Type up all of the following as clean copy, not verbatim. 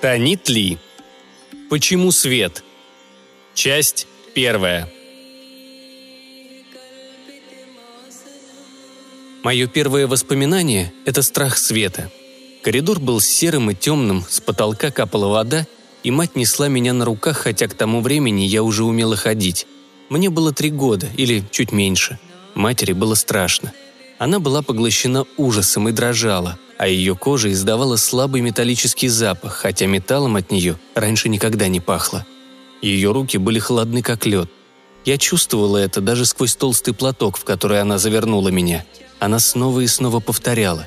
Танит Ли. Почему свет? Часть первая. Мое первое воспоминание – это страх света. Коридор был серым и темным, с потолка капала вода, и мать несла меня на руках, хотя к тому времени я уже умела ходить. Мне было 3 года, или чуть меньше. Матери было страшно. Она была поглощена ужасом и дрожала, а ее кожа издавала слабый металлический запах, хотя металлом от нее раньше никогда не пахло. Ее руки были холодны, как лед. Я чувствовала это даже сквозь толстый платок, в который она завернула меня. Она снова и снова повторяла: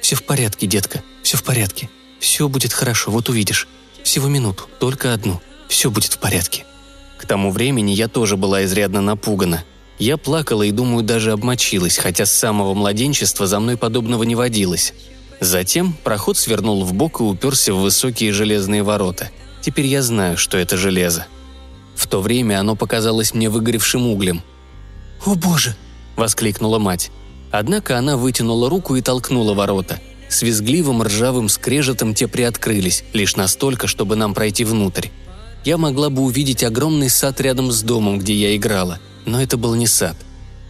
«Все в порядке, детка, все в порядке. Все будет хорошо, вот увидишь. Всего минуту, только одну. Все будет в порядке». К тому времени я тоже была изрядно напугана. Я плакала и, думаю, даже обмочилась, хотя с самого младенчества за мной подобного не водилось. Затем проход свернул вбок и уперся в высокие железные ворота. Теперь я знаю, что это железо. В то время оно показалось мне выгоревшим углем. «О боже!» – воскликнула мать. Однако она вытянула руку и толкнула ворота. С визгливым ржавым скрежетом те приоткрылись, лишь настолько, чтобы нам пройти внутрь. Я могла бы увидеть огромный сад рядом с домом, где я играла, но это был не сад.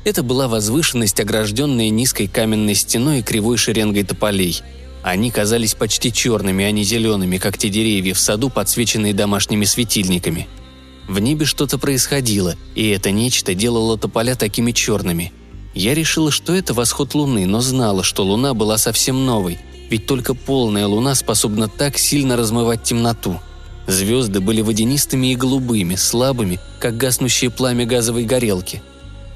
Это была возвышенность, огражденная низкой каменной стеной и кривой шеренгой тополей. Они казались почти черными, а не зелеными, как те деревья в саду, подсвеченные домашними светильниками. В небе что-то происходило, и это нечто делало тополя такими черными. Я решила, что это восход луны, но знала, что луна была совсем новой, ведь только полная луна способна так сильно размывать темноту. Звезды были водянистыми и голубыми, слабыми, как гаснущее пламя газовой горелки.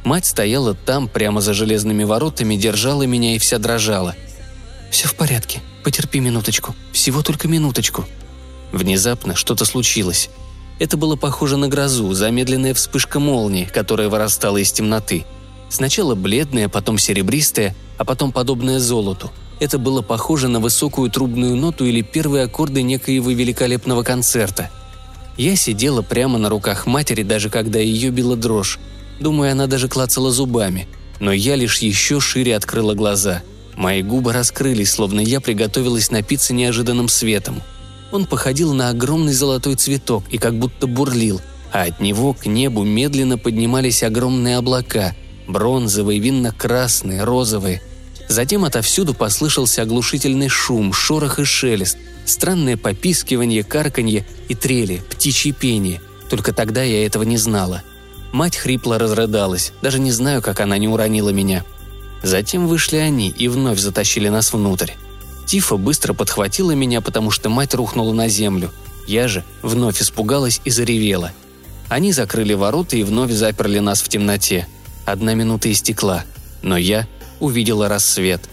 Мать стояла там, прямо за железными воротами, держала меня и вся дрожала. «Все в порядке, потерпи минуточку, всего только минуточку». Внезапно что-то случилось. Это было похоже на грозу, замедленная вспышка молнии, которая вырастала из темноты. Сначала бледное, потом серебристое, а потом подобное золоту. Это было похоже на высокую трубную ноту или первые аккорды некоего великолепного концерта. Я сидела прямо на руках матери, даже когда ее била дрожь. Думаю, она даже клацала зубами. Но я лишь еще шире открыла глаза. Мои губы раскрылись, словно я приготовилась напиться неожиданным светом. Он походил на огромный золотой цветок и как будто бурлил, а от него к небу медленно поднимались огромные облака – бронзовые, винно-красные, розовые. Затем отовсюду послышался оглушительный шум, шорох и шелест, странное попискивание, карканье и трели, птичье пение. Только тогда я этого не знала. Мать хрипло разрыдалась, даже не знаю, как она не уронила меня. Затем вышли они и вновь затащили нас внутрь. Тифа быстро подхватила меня, потому что мать рухнула на землю. Я же вновь испугалась и заревела. Они закрыли ворота и вновь заперли нас в темноте. 1 минута истекла, но я увидела рассвет.